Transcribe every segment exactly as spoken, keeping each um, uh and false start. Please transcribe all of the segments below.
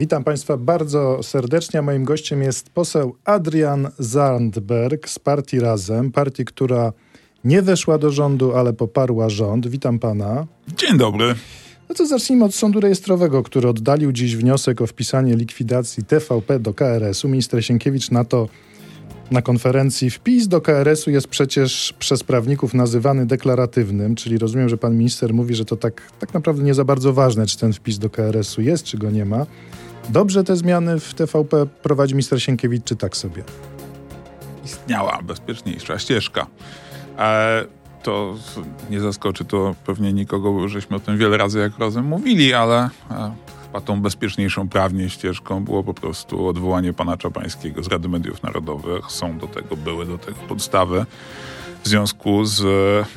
Witam Państwa bardzo serdecznie. Moim gościem jest poseł Adrian Zandberg z partii Razem, partii, która nie weszła do rządu, ale poparła rząd. Witam Pana. Dzień dobry. No to zacznijmy od sądu rejestrowego, który oddalił dziś wniosek o wpisanie likwidacji T V P do K R S u. Minister Sienkiewicz na to na konferencji: wpis do K R S u jest przecież przez prawników nazywany deklaratywnym, czyli rozumiem, że pan minister mówi, że to tak, tak naprawdę nie za bardzo ważne, czy ten wpis do K R S u jest, czy go nie ma. Dobrze te zmiany w T V P prowadzi minister Sienkiewicz, czy tak sobie? Istniała bezpieczniejsza ścieżka. Eee, to nie zaskoczy to pewnie nikogo, bo żeśmy o tym wiele razy jak razem mówili, ale e, chyba tą bezpieczniejszą prawnie ścieżką było po prostu odwołanie pana Czapańskiego z Rady Mediów Narodowych. Są do tego, były do tego podstawy w związku z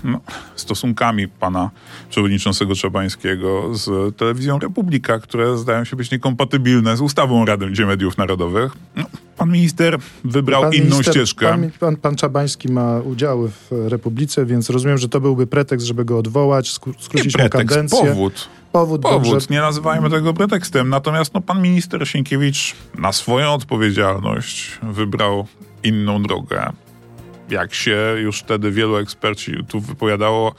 no, stosunkami pana przewodniczącego Czapańskiego z telewizją Republika, które zdają się być niekompatybilne z ustawą Rady Mediów Narodowych. No, pan minister wybrał pan inną minister, ścieżkę. Pan, pan, pan Czabański ma udziały w Republice, więc rozumiem, że to byłby pretekst, żeby go odwołać, skró- skrócić mu kadencję. Powód. Powód, Powód. Dobrze. Nie nazywajmy tego pretekstem. Natomiast no, pan minister Sienkiewicz na swoją odpowiedzialność wybrał inną drogę. Jak się już wtedy wielu eksperci tu wypowiadało,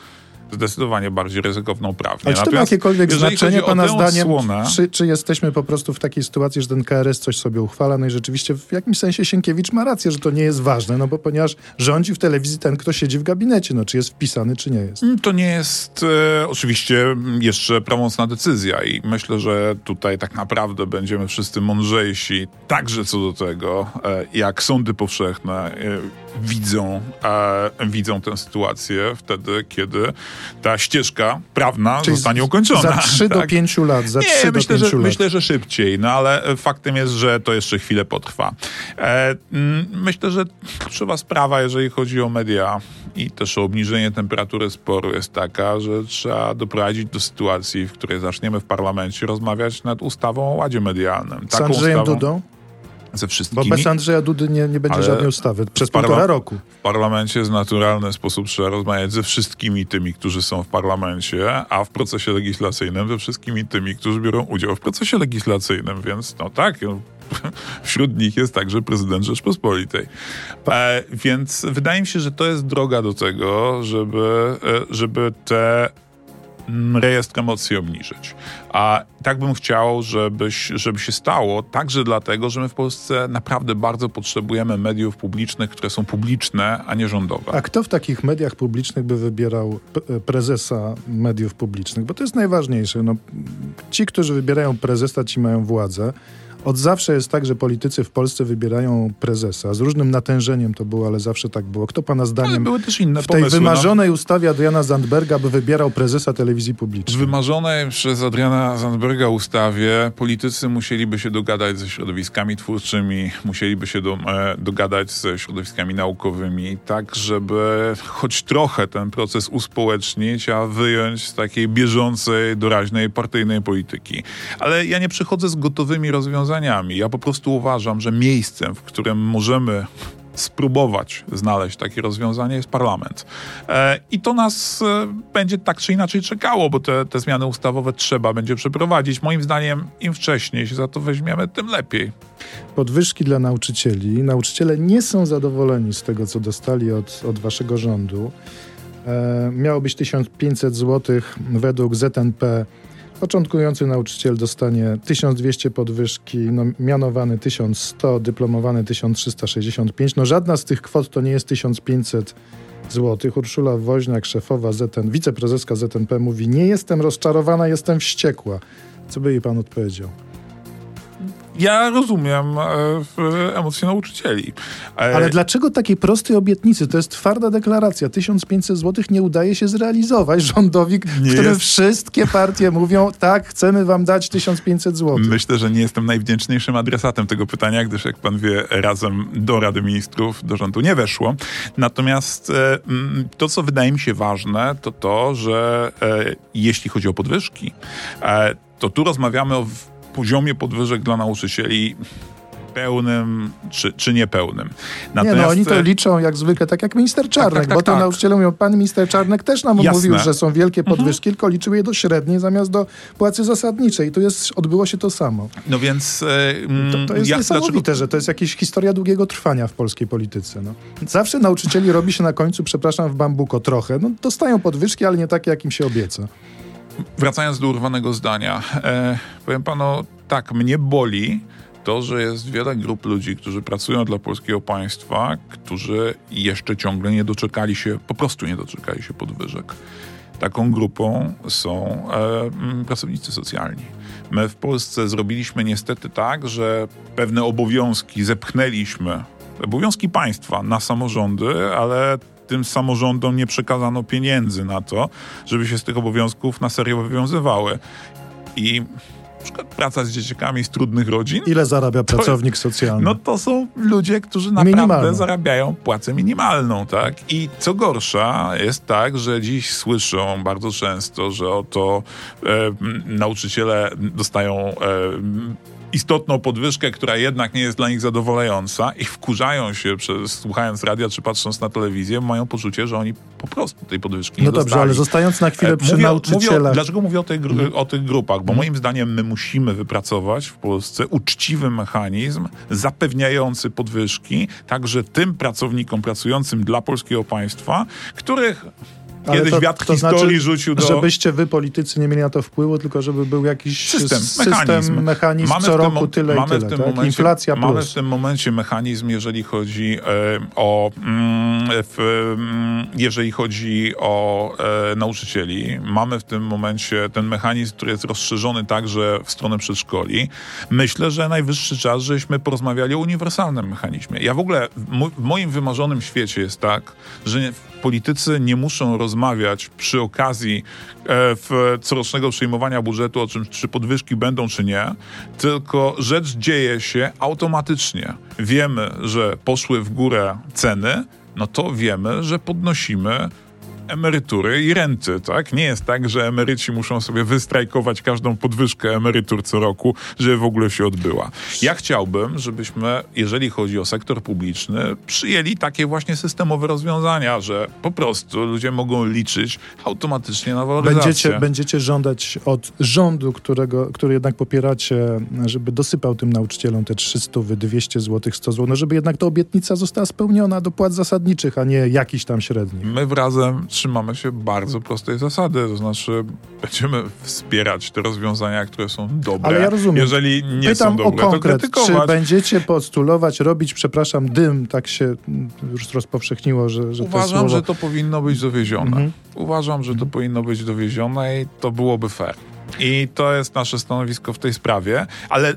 zdecydowanie bardziej ryzykowną prawnie. A czy to ma jakiekolwiek znaczenie, pana zdaniem, odsłonę... czy, czy jesteśmy po prostu w takiej sytuacji, że ten K R S coś sobie uchwala, no i rzeczywiście w jakimś sensie Sienkiewicz ma rację, że to nie jest ważne, no bo ponieważ rządzi w telewizji ten, kto siedzi w gabinecie, no czy jest wpisany, czy nie jest. To nie jest e, oczywiście jeszcze prawomocna decyzja i myślę, że tutaj tak naprawdę będziemy wszyscy mądrzejsi, także co do tego, e, jak sądy powszechne e, widzą, e, widzą tę sytuację wtedy, kiedy ta ścieżka prawna czyli zostanie ukończona. Za trzy tak? do pięciu lat. Za Nie, do myślę, że, lat. myślę, że szybciej, no ale faktem jest, że to jeszcze chwilę potrwa. E, m, myślę, że krzywa sprawa, jeżeli chodzi o media i też o obniżenie temperatury sporu jest taka, że trzeba doprowadzić do sytuacji, w której zaczniemy w parlamencie rozmawiać nad ustawą o ładzie medialnym. Taką z Andrzejem ustawą, Dudą? Ze wszystkimi. Bo bez Andrzeja Dudy nie, nie będzie ale żadnej ustawy. Przez parla- półtora roku. W parlamencie w naturalny sposób trzeba rozmawiać ze wszystkimi tymi, którzy są w parlamencie, a w procesie legislacyjnym ze wszystkimi tymi, którzy biorą udział w procesie legislacyjnym. Więc no tak, wśród nich jest także prezydent Rzeczpospolitej. E, więc wydaje mi się, że to jest droga do tego, żeby, żeby te... rejestr emocji obniżyć. A tak bym chciał, żeby, żeby się stało, także dlatego, że my w Polsce naprawdę bardzo potrzebujemy mediów publicznych, które są publiczne, a nie rządowe. A kto w takich mediach publicznych by wybierał p- prezesa mediów publicznych? Bo to jest najważniejsze. No, ci, którzy wybierają prezesa, ci mają władzę. Od zawsze jest tak, że politycy w Polsce wybierają prezesa. Z różnym natężeniem to było, ale zawsze tak było. Kto pana zdaniem były też inne w tej pomysły, wymarzonej no. ustawie Adriana Zandberga by wybierał prezesa telewizji publicznej? W wymarzonej przez Adriana Zandberga ustawie politycy musieliby się dogadać ze środowiskami twórczymi, musieliby się do, e, dogadać ze środowiskami naukowymi, tak żeby choć trochę ten proces uspołecznić, a wyjąć z takiej bieżącej, doraźnej, partyjnej polityki. Ale ja nie przychodzę z gotowymi rozwiązaniami. Ja po prostu uważam, że miejscem, w którym możemy spróbować znaleźć takie rozwiązanie, jest parlament. E, I to nas e, będzie tak czy inaczej czekało, bo te, te zmiany ustawowe trzeba będzie przeprowadzić. Moim zdaniem im wcześniej się za to weźmiemy, tym lepiej. Podwyżki dla nauczycieli. Nauczyciele nie są zadowoleni z tego, co dostali od, od waszego rządu. E, miało być tysiąc pięćset złotych według Z N P. Początkujący nauczyciel dostanie tysiąc dwieście podwyżki, no, mianowany tysiąc sto, dyplomowany tysiąc trzysta sześćdziesiąt pięć. No żadna z tych kwot to nie jest tysiąc pięćset złotych. Urszula Woźniak, szefowa Z N P, wiceprezeska Z N P mówi: nie jestem rozczarowana, jestem wściekła. Co by jej pan odpowiedział? Ja rozumiem e, emocje nauczycieli. E... Ale dlaczego takiej prostej obietnicy? To jest twarda deklaracja. tysiąc pięćset złotych nie udaje się zrealizować rządowi, w nie którym jest... wszystkie partie mówią: tak, chcemy wam dać tysiąc pięćset złotych. Myślę, że nie jestem najwdzięczniejszym adresatem tego pytania, gdyż jak pan wie, Razem do Rady Ministrów, do rządu nie weszło. Natomiast e, to, co wydaje mi się ważne, to to, że e, jeśli chodzi o podwyżki, e, to tu rozmawiamy o poziomie podwyżek dla nauczycieli pełnym czy, czy niepełnym. Natomiast... Nie, no oni to liczą jak zwykle, tak jak minister Czarnek, tak, tak, tak, bo to tak. Nauczyciele mówią, pan minister Czarnek też nam Jasne. Mówił, że są wielkie podwyżki, mhm. tylko liczył je do średniej zamiast do płacy zasadniczej. I tu jest, odbyło się to samo. No więc... Yy, to, to jest ja, niesamowite, dlaczego... że to jest jakaś historia długiego trwania w polskiej polityce. No. Zawsze nauczycieli robi się na końcu, przepraszam, w bambuko trochę. No, dostają podwyżki, ale nie takie, jak im się obieca. Wracając do urwanego zdania, e, powiem panu tak, mnie boli to, że jest wiele grup ludzi, którzy pracują dla polskiego państwa, którzy jeszcze ciągle nie doczekali się, po prostu nie doczekali się podwyżek. Taką grupą są e, pracownicy socjalni. My w Polsce zrobiliśmy niestety tak, że pewne obowiązki zepchnęliśmy, obowiązki państwa na samorządy, ale tym samorządom nie przekazano pieniędzy na to, żeby się z tych obowiązków na serio wywiązywały. I na przykład praca z dzieciakami z trudnych rodzin. Ile zarabia to, pracownik socjalny? No to są ludzie, którzy naprawdę minimalną. Zarabiają płacę minimalną, tak? I co gorsza jest tak, że dziś słyszą bardzo często, że oto e, nauczyciele dostają... E, istotną podwyżkę, która jednak nie jest dla nich zadowalająca i wkurzają się przez, słuchając radia czy patrząc na telewizję, mają poczucie, że oni po prostu tej podwyżki no nie dostali. No dobrze, ale zostając na chwilę przy mówię, nauczycielach... Mówię, dlaczego mówię o, tej, o tych grupach? Bo hmm. moim zdaniem my musimy wypracować w Polsce uczciwy mechanizm zapewniający podwyżki także tym pracownikom pracującym dla polskiego państwa, których... Kiedyś to, wiatr to historii znaczy, rzucił do... Żebyście wy, politycy, nie mieli na to wpływu, tylko żeby był jakiś system, system mechanizm, mechanizm mamy co tym, roku tyle mamy i tyle. W tym tak? momencie, inflacja plus. Mamy w tym momencie mechanizm, jeżeli chodzi e, o mm, w, jeżeli chodzi o e, nauczycieli. Mamy w tym momencie ten mechanizm, który jest rozszerzony także w stronę przedszkoli. Myślę, że najwyższy czas, żeśmy porozmawiali o uniwersalnym mechanizmie. Ja w ogóle, w moim wymarzonym świecie jest tak, że politycy nie muszą rozmawiać przy okazji e, w corocznego przyjmowania budżetu o czym, czy podwyżki będą, czy nie, tylko rzecz dzieje się automatycznie. Wiemy, że poszły w górę ceny, no to wiemy, że podnosimy emerytury i renty, tak? Nie jest tak, że emeryci muszą sobie wystrajkować każdą podwyżkę emerytur co roku, żeby w ogóle się odbyła. Ja chciałbym, żebyśmy, jeżeli chodzi o sektor publiczny, przyjęli takie właśnie systemowe rozwiązania, że po prostu ludzie mogą liczyć automatycznie na waloryzację. Będziecie, będziecie żądać od rządu, którego, który jednak popieracie, żeby dosypał tym nauczycielom te trzysta, dwieście złotych, sto złotych, no żeby jednak ta obietnica została spełniona do płat zasadniczych, a nie jakiś tam średni. My w Razem trzymamy się bardzo prostej zasady, to znaczy będziemy wspierać te rozwiązania, które są dobre. Ale ja rozumiem. Jeżeli nie Pytam są dobre, o konkret, to krytykować. Czy będziecie postulować, robić, przepraszam, dym, tak się już rozpowszechniło, że, że Uważam, to słowo... że to powinno być dowiezione. Mhm. Uważam, że to mhm. powinno być dowiezione i to byłoby fair. I to jest nasze stanowisko w tej sprawie, ale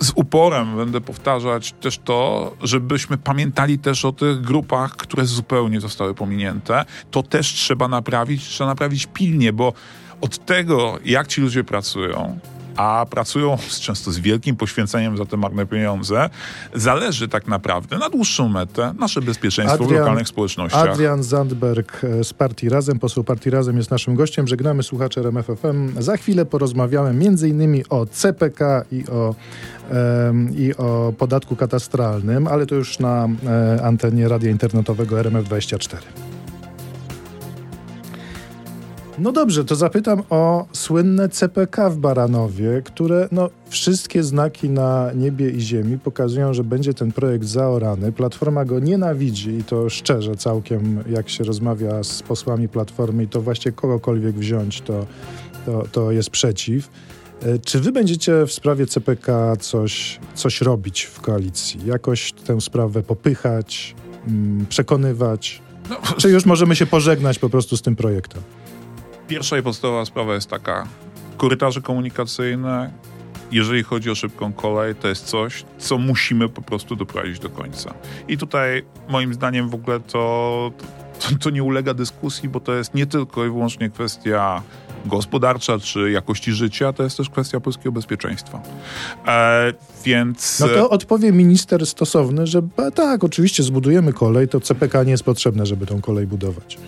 z uporem będę powtarzać też to, żebyśmy pamiętali też o tych grupach, które zupełnie zostały pominięte. To też trzeba naprawić, trzeba naprawić pilnie, bo od tego, jak ci ludzie pracują, a pracują często z wielkim poświęceniem za te marne pieniądze, zależy tak naprawdę na dłuższą metę nasze bezpieczeństwo Adrian, w lokalnych społecznościach. Adrian Zandberg z Partii Razem, poseł Partii Razem jest naszym gościem. Żegnamy słuchaczy R M F F M. Za chwilę porozmawiamy m.in. o C P K i o, um, i o podatku katastralnym, ale to już na um, antenie radia internetowego R M F dwadzieścia cztery. No dobrze, to zapytam o słynne C P K w Baranowie, które no, wszystkie znaki na niebie i ziemi pokazują, że będzie ten projekt zaorany. Platforma go nienawidzi i to szczerze całkiem, jak się rozmawia z posłami Platformy i to właśnie kogokolwiek wziąć, to, to, to jest przeciw. Czy wy będziecie w sprawie C P K coś, coś robić w koalicji? Jakoś tę sprawę popychać, przekonywać? No. Czy już możemy się pożegnać po prostu z tym projektem? Pierwsza i podstawowa sprawa jest taka. Korytarze komunikacyjne, jeżeli chodzi o szybką kolej, to jest coś, co musimy po prostu doprowadzić do końca. I tutaj moim zdaniem w ogóle to, to, to nie ulega dyskusji, bo to jest nie tylko i wyłącznie kwestia gospodarcza czy jakości życia, to jest też kwestia polskiego bezpieczeństwa. E, więc... No to odpowie minister stosowny, że tak, oczywiście zbudujemy kolej, to C P K nie jest potrzebne, żeby tą kolej budować.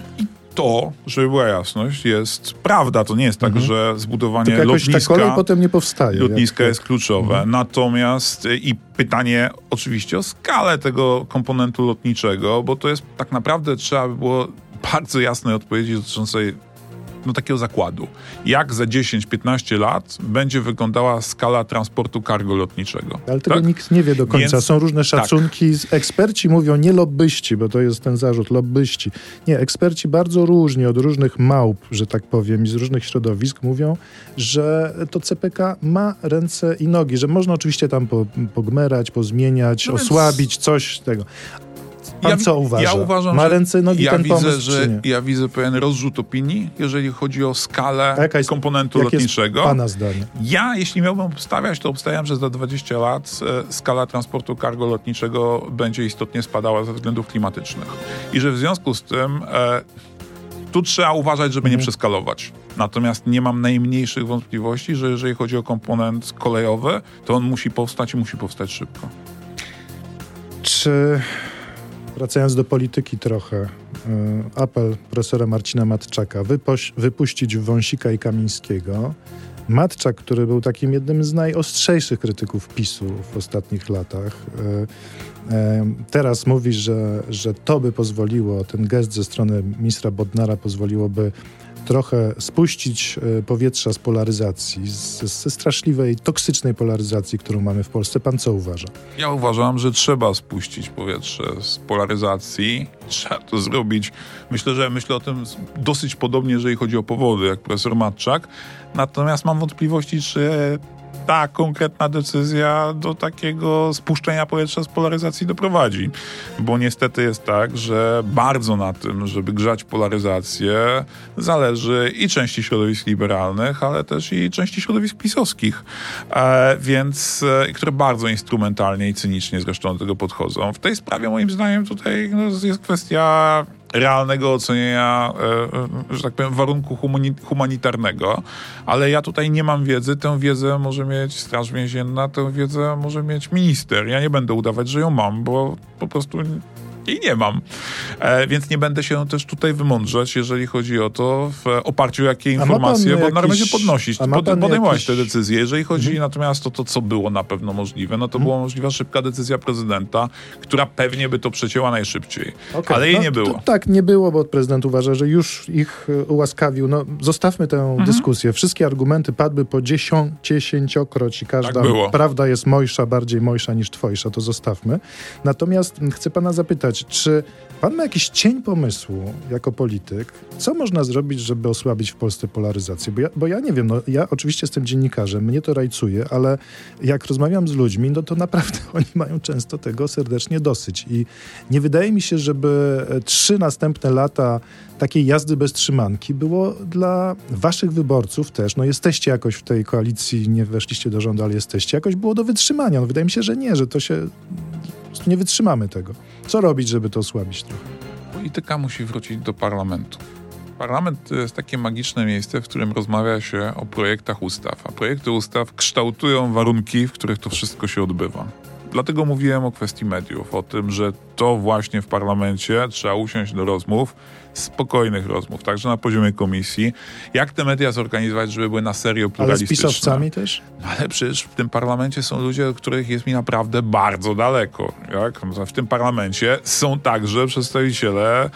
to, żeby była jasność, jest prawda. To nie jest tak, mhm. że zbudowanie Tylko lotniska, ta potem nie powstaje, lotniska jest kluczowe. Mhm. Natomiast i pytanie oczywiście o skalę tego komponentu lotniczego, bo to jest tak naprawdę trzeba by było bardzo jasnej odpowiedzi dotyczącej no, takiego zakładu. Jak za dziesięć piętnaście lat będzie wyglądała skala transportu cargo lotniczego? Ale tego tak? nikt nie wie do końca. Więc są różne szacunki. Tak. Eksperci mówią, nie lobbyści, bo to jest ten zarzut, lobbyści. Nie, eksperci bardzo różni od różnych małp, że tak powiem, i z różnych środowisk mówią, że to C P K ma ręce i nogi, że można oczywiście tam po, pogmerać, pozmieniać, no osłabić więc... coś tego. Pan ja, co uważa? Ja uważam, ma ręce, nogi, ja ten widzę, pomysł, że, czy nie? Ja widzę pewien rozrzut opinii, jeżeli chodzi o skalę jest, komponentu lotniczego. Jest pana zdanie? Ja, jeśli miałbym obstawiać, to obstawiam, że za dwadzieścia lat e, skala transportu cargo lotniczego będzie istotnie spadała ze względów klimatycznych. I że w związku z tym e, tu trzeba uważać, żeby mhm. nie przeskalować. Natomiast nie mam najmniejszych wątpliwości, że jeżeli chodzi o komponent kolejowy, to on musi powstać i musi powstać szybko. Czy... Wracając do polityki trochę, apel profesora Marcina Matczaka, wypoś- wypuścić Wąsika i Kamińskiego. Matczak, który był takim jednym z najostrzejszych krytyków PiSu w ostatnich latach, teraz mówi, że, że to by pozwoliło, ten gest ze strony ministra Bodnara pozwoliłoby trochę spuścić powietrza z polaryzacji, ze straszliwej, toksycznej polaryzacji, którą mamy w Polsce. Pan co uważa? Ja uważam, że trzeba spuścić powietrze z polaryzacji. Trzeba to zrobić. Myślę, że myślę o tym dosyć podobnie, jeżeli chodzi o powody, jak profesor Matczak. Natomiast mam wątpliwości, czy ta konkretna decyzja do takiego spuszczenia powietrza z polaryzacji doprowadzi. Bo niestety jest tak, że bardzo na tym, żeby grzać polaryzację, zależy i części środowisk liberalnych, ale też i części środowisk pisowskich, e, więc, e, które bardzo instrumentalnie i cynicznie zresztą do tego podchodzą. W tej sprawie moim zdaniem tutaj no, jest kwestia realnego ocenienia, że tak powiem, warunku humanitarnego, ale ja tutaj nie mam wiedzy. Tę wiedzę może mieć Straż Więzienna, tę wiedzę może mieć minister. Ja nie będę udawać, że ją mam, bo po prostu jej nie mam. Więc nie będę się też tutaj wymądrzać, jeżeli chodzi o to, w oparciu o jakie informacje, bo nawet będzie podnosić, podejmować jakiś... te decyzje. Jeżeli chodzi hmm. natomiast o to, co było na pewno możliwe, no to hmm. była możliwa szybka decyzja prezydenta, która pewnie by to przecięła najszybciej. Okay. Ale jej no, nie było. To, tak, nie było, bo prezydent uważa, że już ich ułaskawił. No, zostawmy tę hmm. dyskusję. Wszystkie argumenty padły po dziesią- dziesięciokroć i każda tak prawda jest mojsza, bardziej mojsza niż twojsza. To zostawmy. Natomiast chcę pana zapytać, czy pan ma jakiś cień pomysłu jako polityk, co można zrobić, żeby osłabić w Polsce polaryzację? Bo ja, bo ja nie wiem, no, ja oczywiście jestem dziennikarzem, mnie to rajcuje, ale jak rozmawiam z ludźmi, no to naprawdę oni mają często tego serdecznie dosyć. I nie wydaje mi się, żeby trzy następne lata takiej jazdy bez trzymanki było dla waszych wyborców też, no jesteście jakoś w tej koalicji, nie weszliście do rządu, ale jesteście, jakoś było do wytrzymania. No wydaje mi się, że nie, że to się... nie wytrzymamy tego. Co robić, żeby to osłabić trochę? Polityka musi wrócić do parlamentu. Parlament to jest takie magiczne miejsce, w którym rozmawia się o projektach ustaw, a projekty ustaw kształtują warunki, w których to wszystko się odbywa. Dlatego mówiłem o kwestii mediów, o tym, że to właśnie w parlamencie trzeba usiąść do rozmów, spokojnych rozmów, także na poziomie komisji. Jak te media zorganizować, żeby były na serio pluralistyczne? Ale z pisowcami też? Ale przecież w tym parlamencie są ludzie, do których jest mi naprawdę bardzo daleko. Jak? W tym parlamencie są także przedstawiciele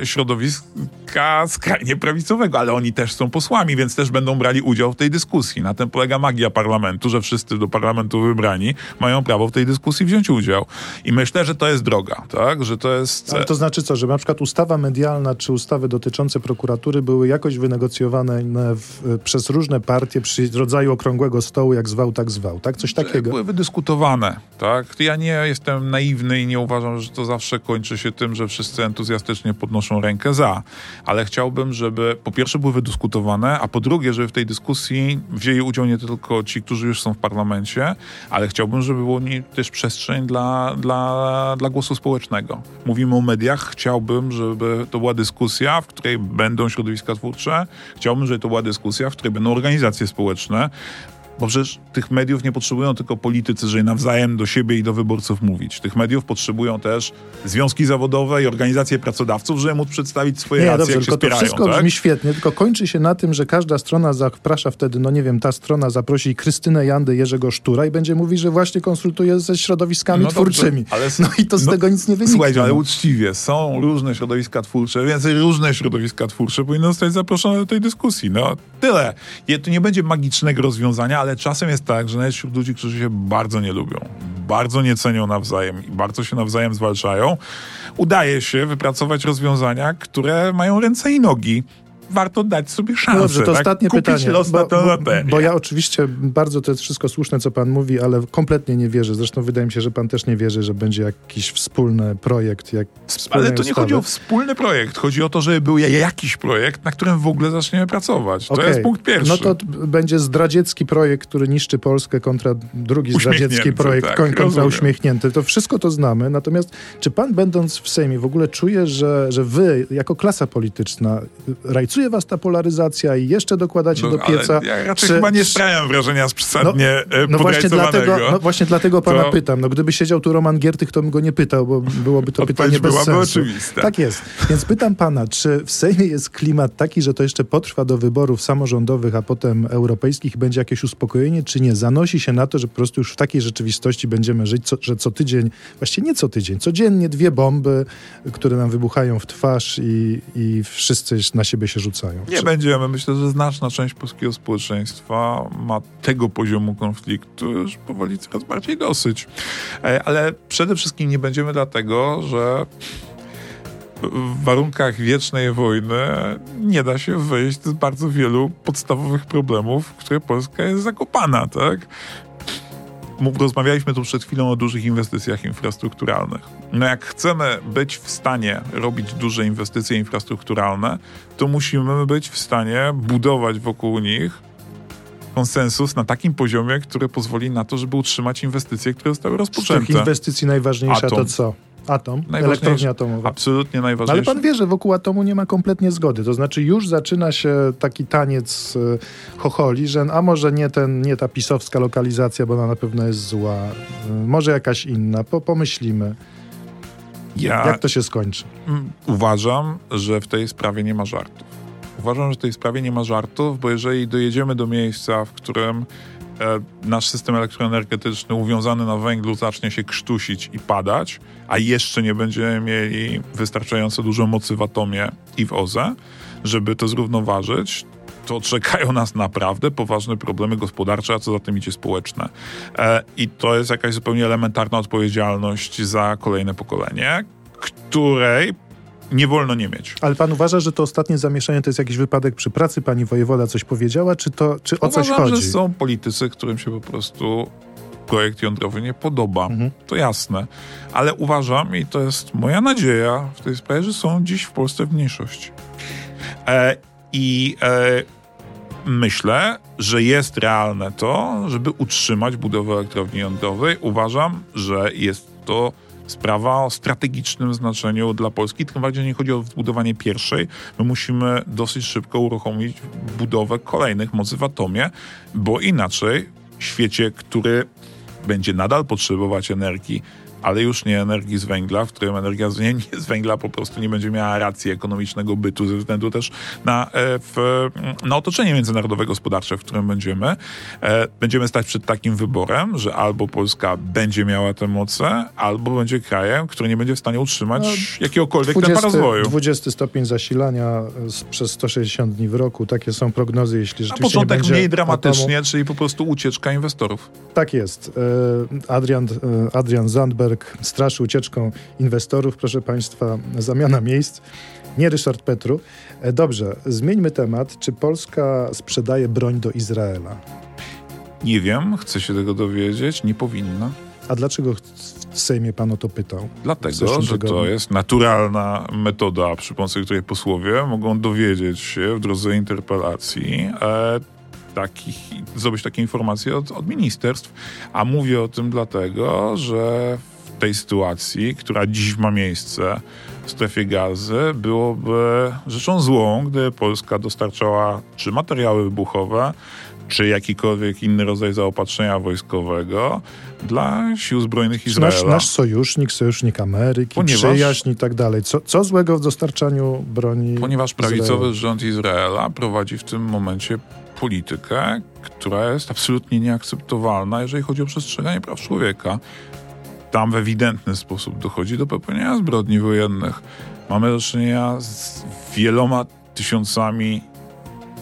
e, środowiska skrajnie prawicowego, ale oni też są posłami, więc też będą brali udział w tej dyskusji. Na tym polega magia parlamentu, że wszyscy do parlamentu wybrani mają prawo w tej dyskusji wziąć udział. I myślę, że to jest droga. Tak? Że to jest... Ale to znaczy co? Że na przykład ustawa medialna czy ustawy dotyczące prokuratury były jakoś wynegocjowane w, przez różne partie przy rodzaju okrągłego stołu, jak zwał, tak zwał, tak? Coś takiego. Były wydyskutowane, tak? Ja nie jestem naiwny i nie uważam, że to zawsze kończy się tym, że wszyscy entuzjastycznie podnoszą rękę za, ale chciałbym, żeby po pierwsze były wydyskutowane, a po drugie, żeby w tej dyskusji wzięli udział nie tylko ci, którzy już są w parlamencie, ale chciałbym, żeby było też przestrzeń dla, dla, dla głosu społecznego. Mówimy o mediach, chciałbym, żeby to była dyskusja, w której będą środowiska twórcze. Chciałbym, żeby to była dyskusja, w której będą organizacje społeczne. Bo przecież tych mediów nie potrzebują tylko politycy, żeby nawzajem do siebie i do wyborców mówić. Tych mediów potrzebują też związki zawodowe i organizacje pracodawców, żeby móc przedstawić swoje nie, racje, dobrze, jak się spierają. To wszystko tak? Brzmi świetnie, tylko kończy się na tym, że każda strona zaprasza wtedy, no nie wiem, ta strona zaprosi Krystynę Jandę, Jerzego Sztura i będzie mówić, że właśnie konsultuje ze środowiskami no twórczymi. Dobrze, ale no i to z no, tego nic nie wynika. Słuchajcie, ale uczciwie, są różne środowiska twórcze, więcej różne środowiska twórcze powinny zostać zaproszone do tej dyskusji. No tyle. I to nie będzie magicznego rozwiązania, ale czasem jest tak, że nawet wśród ludzi, którzy się bardzo nie lubią, bardzo nie cenią nawzajem i bardzo się nawzajem zwalczają, udaje się wypracować rozwiązania, które mają ręce i nogi. Warto dać sobie szansę. Dobrze, to tak? Ostatnie Kupić pytanie, los na bo, bo, bo ja oczywiście bardzo to jest wszystko słuszne, co pan mówi, ale kompletnie nie wierzę. Zresztą wydaje mi się, że pan też nie wierzy, że będzie jakiś wspólny projekt. Jak wspólny ale to nie ustawy. Chodzi o wspólny projekt. Chodzi o to, żeby był jakiś projekt, na którym w ogóle zaczniemy pracować. To okay. jest punkt pierwszy. No to będzie zdradziecki projekt, który niszczy Polskę kontra drugi zdradziecki projekt tak, kontra rozumiem. Uśmiechnięty. To wszystko to znamy. Natomiast czy pan będąc w Sejmie w ogóle czuje, że, że wy jako klasa polityczna rajcujecie was ta polaryzacja i jeszcze dokładacie no, do pieca. Ja raczej czy, chyba nie sprawiam wrażenia przesadnie no, no właśnie dlatego, no właśnie dlatego pana to... pytam. No gdyby siedział tu Roman Giertych, to bym go nie pytał, bo byłoby to pytanie bez sensu. Odpowiedź byłaby oczywista. Tak jest. Więc pytam pana, czy w Sejmie jest klimat taki, że to jeszcze potrwa do wyborów samorządowych, a potem europejskich, będzie jakieś uspokojenie, czy nie? Zanosi się na to, że po prostu już w takiej rzeczywistości będziemy żyć, co, że co tydzień, właściwie nie co tydzień, codziennie dwie bomby, które nam wybuchają w twarz i, i wszyscy na siebie się rzucają. Nie Czy... będziemy. Myślę, że znaczna część polskiego społeczeństwa ma tego poziomu konfliktu już powoli coraz bardziej dosyć. Ale przede wszystkim nie będziemy dlatego, że w warunkach wiecznej wojny nie da się wyjść z bardzo wielu podstawowych problemów, w które Polska jest zakopana, tak? Rozmawialiśmy tu przed chwilą o dużych inwestycjach infrastrukturalnych. No jak chcemy być w stanie robić duże inwestycje infrastrukturalne, to musimy być w stanie budować wokół nich konsensus na takim poziomie, który pozwoli na to, żeby utrzymać inwestycje, które zostały rozpoczęte. Z tych inwestycji najważniejsza Atom. To co? Atom, elektrownia atomowa. Absolutnie najważniejsze. Ale pan wie, że wokół atomu nie ma kompletnie zgody. To znaczy już zaczyna się taki taniec chocholi, że a może nie, ten, nie ta pisowska lokalizacja, bo ona na pewno jest zła. Może jakaś inna. Po, pomyślimy. Ja Jak to się skończy? Uważam, że w tej sprawie nie ma żartów. Uważam, że w tej sprawie nie ma żartów, bo jeżeli dojedziemy do miejsca, w którym nasz system elektroenergetyczny uwiązany na węglu zacznie się krztusić i padać, a jeszcze nie będziemy mieli wystarczająco dużo mocy w atomie i w O Z E, żeby to zrównoważyć, to czekają nas naprawdę poważne problemy gospodarcze, a co za tym idzie społeczne. I to jest jakaś zupełnie elementarna odpowiedzialność za kolejne pokolenie, której nie wolno nie mieć. Ale pan uważa, że to ostatnie zamieszanie to jest jakiś wypadek przy pracy? Pani wojewoda coś powiedziała? Czy, to, czy o coś Uważam, chodzi? Uważam, że są politycy, którym się po prostu projekt jądrowy nie podoba. Mhm. To jasne. Ale uważam, i to jest moja nadzieja w tej sprawie, że są dziś w Polsce w mniejszości. E, I e, myślę, że jest realne to, żeby utrzymać budowę elektrowni jądrowej. Uważam, że jest to sprawa o strategicznym znaczeniu dla Polski, tym bardziej nie chodzi o budowanie pierwszej. My musimy dosyć szybko uruchomić budowę kolejnych mocy w atomie, bo inaczej w świecie, który będzie nadal potrzebować energii, ale już nie energii z węgla, w którym energia z, nie, nie z węgla po prostu nie będzie miała racji ekonomicznego bytu ze względu też na, w, na otoczenie międzynarodowe gospodarcze, w którym będziemy. Będziemy stać przed takim wyborem, że albo Polska będzie miała te moce, albo będzie krajem, który nie będzie w stanie utrzymać no, jakiegokolwiek tempa rozwoju. dwudziesty stopień zasilania przez sto sześćdziesiąt dni w roku. Takie są prognozy, jeśli rzeczywiście na początek nie będzie mniej dramatycznie, atomu. Czyli po prostu ucieczka inwestorów. Tak jest. Adrian, Adrian Zandberg straszy ucieczką inwestorów, proszę państwa, zamiana miejsc. Nie Ryszard Petru. Dobrze, zmieńmy temat. Czy Polska sprzedaje broń do Izraela? Nie wiem, chcę się tego dowiedzieć. Nie powinna. A dlaczego w Sejmie pan o to pytał? Dlatego, że to jest naturalna metoda, przy pomocy której posłowie mogą dowiedzieć się w drodze interpelacji e, Takich, zdobyć takie informacje od, od ministerstw, a mówię o tym dlatego, że w tej sytuacji, która dziś ma miejsce w strefie Gazy, byłoby rzeczą złą, gdy Polska dostarczała czy materiały wybuchowe, czy jakikolwiek inny rodzaj zaopatrzenia wojskowego dla sił zbrojnych Izraela. Nasz, nasz sojusznik, sojusznik Ameryki, ponieważ, przyjaźń i tak dalej. Co, co złego w dostarczaniu broni? Ponieważ prawicowy Izraela. rząd Izraela prowadzi w tym momencie politykę, która jest absolutnie nieakceptowalna, jeżeli chodzi o przestrzeganie praw człowieka. Tam w ewidentny sposób dochodzi do popełnienia zbrodni wojennych. Mamy do czynienia z wieloma tysiącami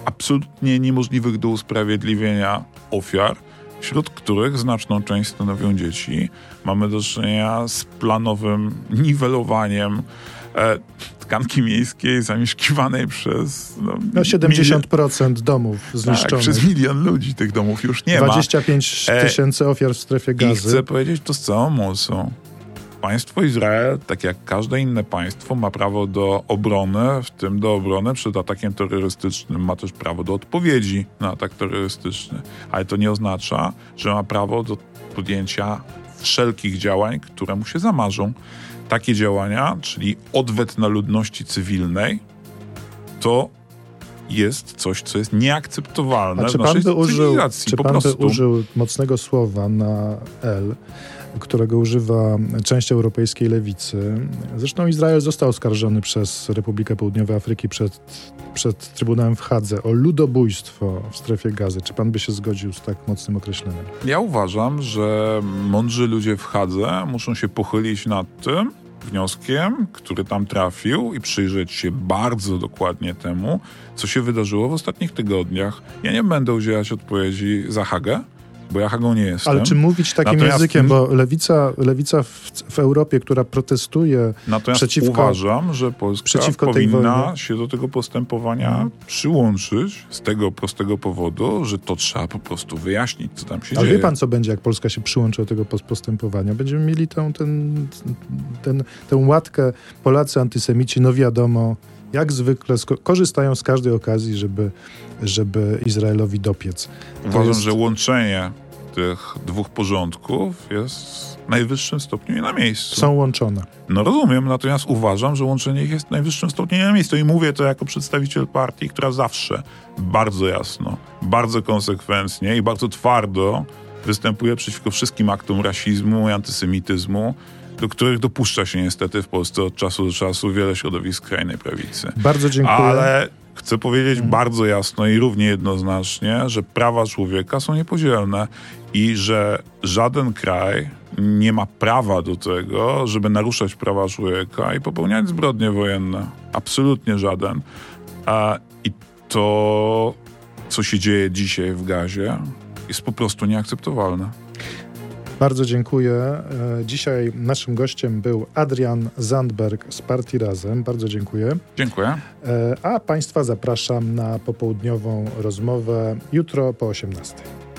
absolutnie niemożliwych do usprawiedliwienia ofiar, wśród których znaczną część stanowią dzieci. Mamy do czynienia z planowym niwelowaniem e, tkanki miejskiej zamieszkiwanej przez... No, no siedemdziesiąt procent milion, domów zniszczonych. Tak, przez milion ludzi tych domów już nie dwadzieścia pięć ma. dwadzieścia pięć tysięcy ofiar w strefie Gazy. I chcę powiedzieć to z całą mocą. Państwo Izrael, tak jak każde inne państwo, ma prawo do obrony, w tym do obrony przed atakiem terrorystycznym. Ma też prawo do odpowiedzi na atak terrorystyczny. Ale to nie oznacza, że ma prawo do podjęcia wszelkich działań, które mu się zamarzą. Takie działania, czyli odwet na ludności cywilnej, to jest coś, co jest nieakceptowalne w naszej cywilizacji. Czy pan by użył mocnego słowa na L, którego używa część europejskiej lewicy. Zresztą Izrael został oskarżony przez Republikę Południowej Afryki przed, przed Trybunałem w Hadze o ludobójstwo w strefie Gazy. Czy pan by się zgodził z tak mocnym określeniem? Ja uważam, że mądrzy ludzie w Hadze muszą się pochylić nad tym wnioskiem, który tam trafił i przyjrzeć się bardzo dokładnie temu, co się wydarzyło w ostatnich tygodniach. Ja nie będę udzielać odpowiedzi za Hagę, bo ja Hagą nie jestem. Ale czy mówić takim natomiast językiem, bo lewica, lewica w, w Europie, która protestuje natomiast przeciwko... uważam, że Polska powinna się do tego postępowania hmm. przyłączyć z tego prostego powodu, że to trzeba po prostu wyjaśnić, co tam się ale dzieje. Ale wie pan, co będzie, jak Polska się przyłączy do tego postępowania? Będziemy mieli tę ten, ten, ten łatkę Polacy antysemici, no wiadomo, jak zwykle korzystają z każdej okazji, żeby, żeby Izraelowi dopiec. Uważam, jest... że łączenie tych dwóch porządków jest w najwyższym stopniu i na miejscu. Są łączone. No rozumiem, natomiast uważam, że łączenie ich jest w najwyższym stopniu i na miejscu. I mówię to jako przedstawiciel partii, która zawsze bardzo jasno, bardzo konsekwentnie i bardzo twardo występuje przeciwko wszystkim aktom rasizmu i antysemityzmu, do których dopuszcza się niestety w Polsce od czasu do czasu wiele środowisk skrajnej prawicy. Bardzo dziękuję. Ale chcę powiedzieć hmm. bardzo jasno i równie jednoznacznie, że prawa człowieka są niepodzielne i że żaden kraj nie ma prawa do tego, żeby naruszać prawa człowieka i popełniać zbrodnie wojenne. Absolutnie żaden. A, i to, co się dzieje dzisiaj w Gazie, jest po prostu nieakceptowalne. Bardzo dziękuję. Dzisiaj naszym gościem był Adrian Zandberg z partii Razem. Bardzo dziękuję. Dziękuję. A państwa zapraszam na popołudniową rozmowę jutro po osiemnastej.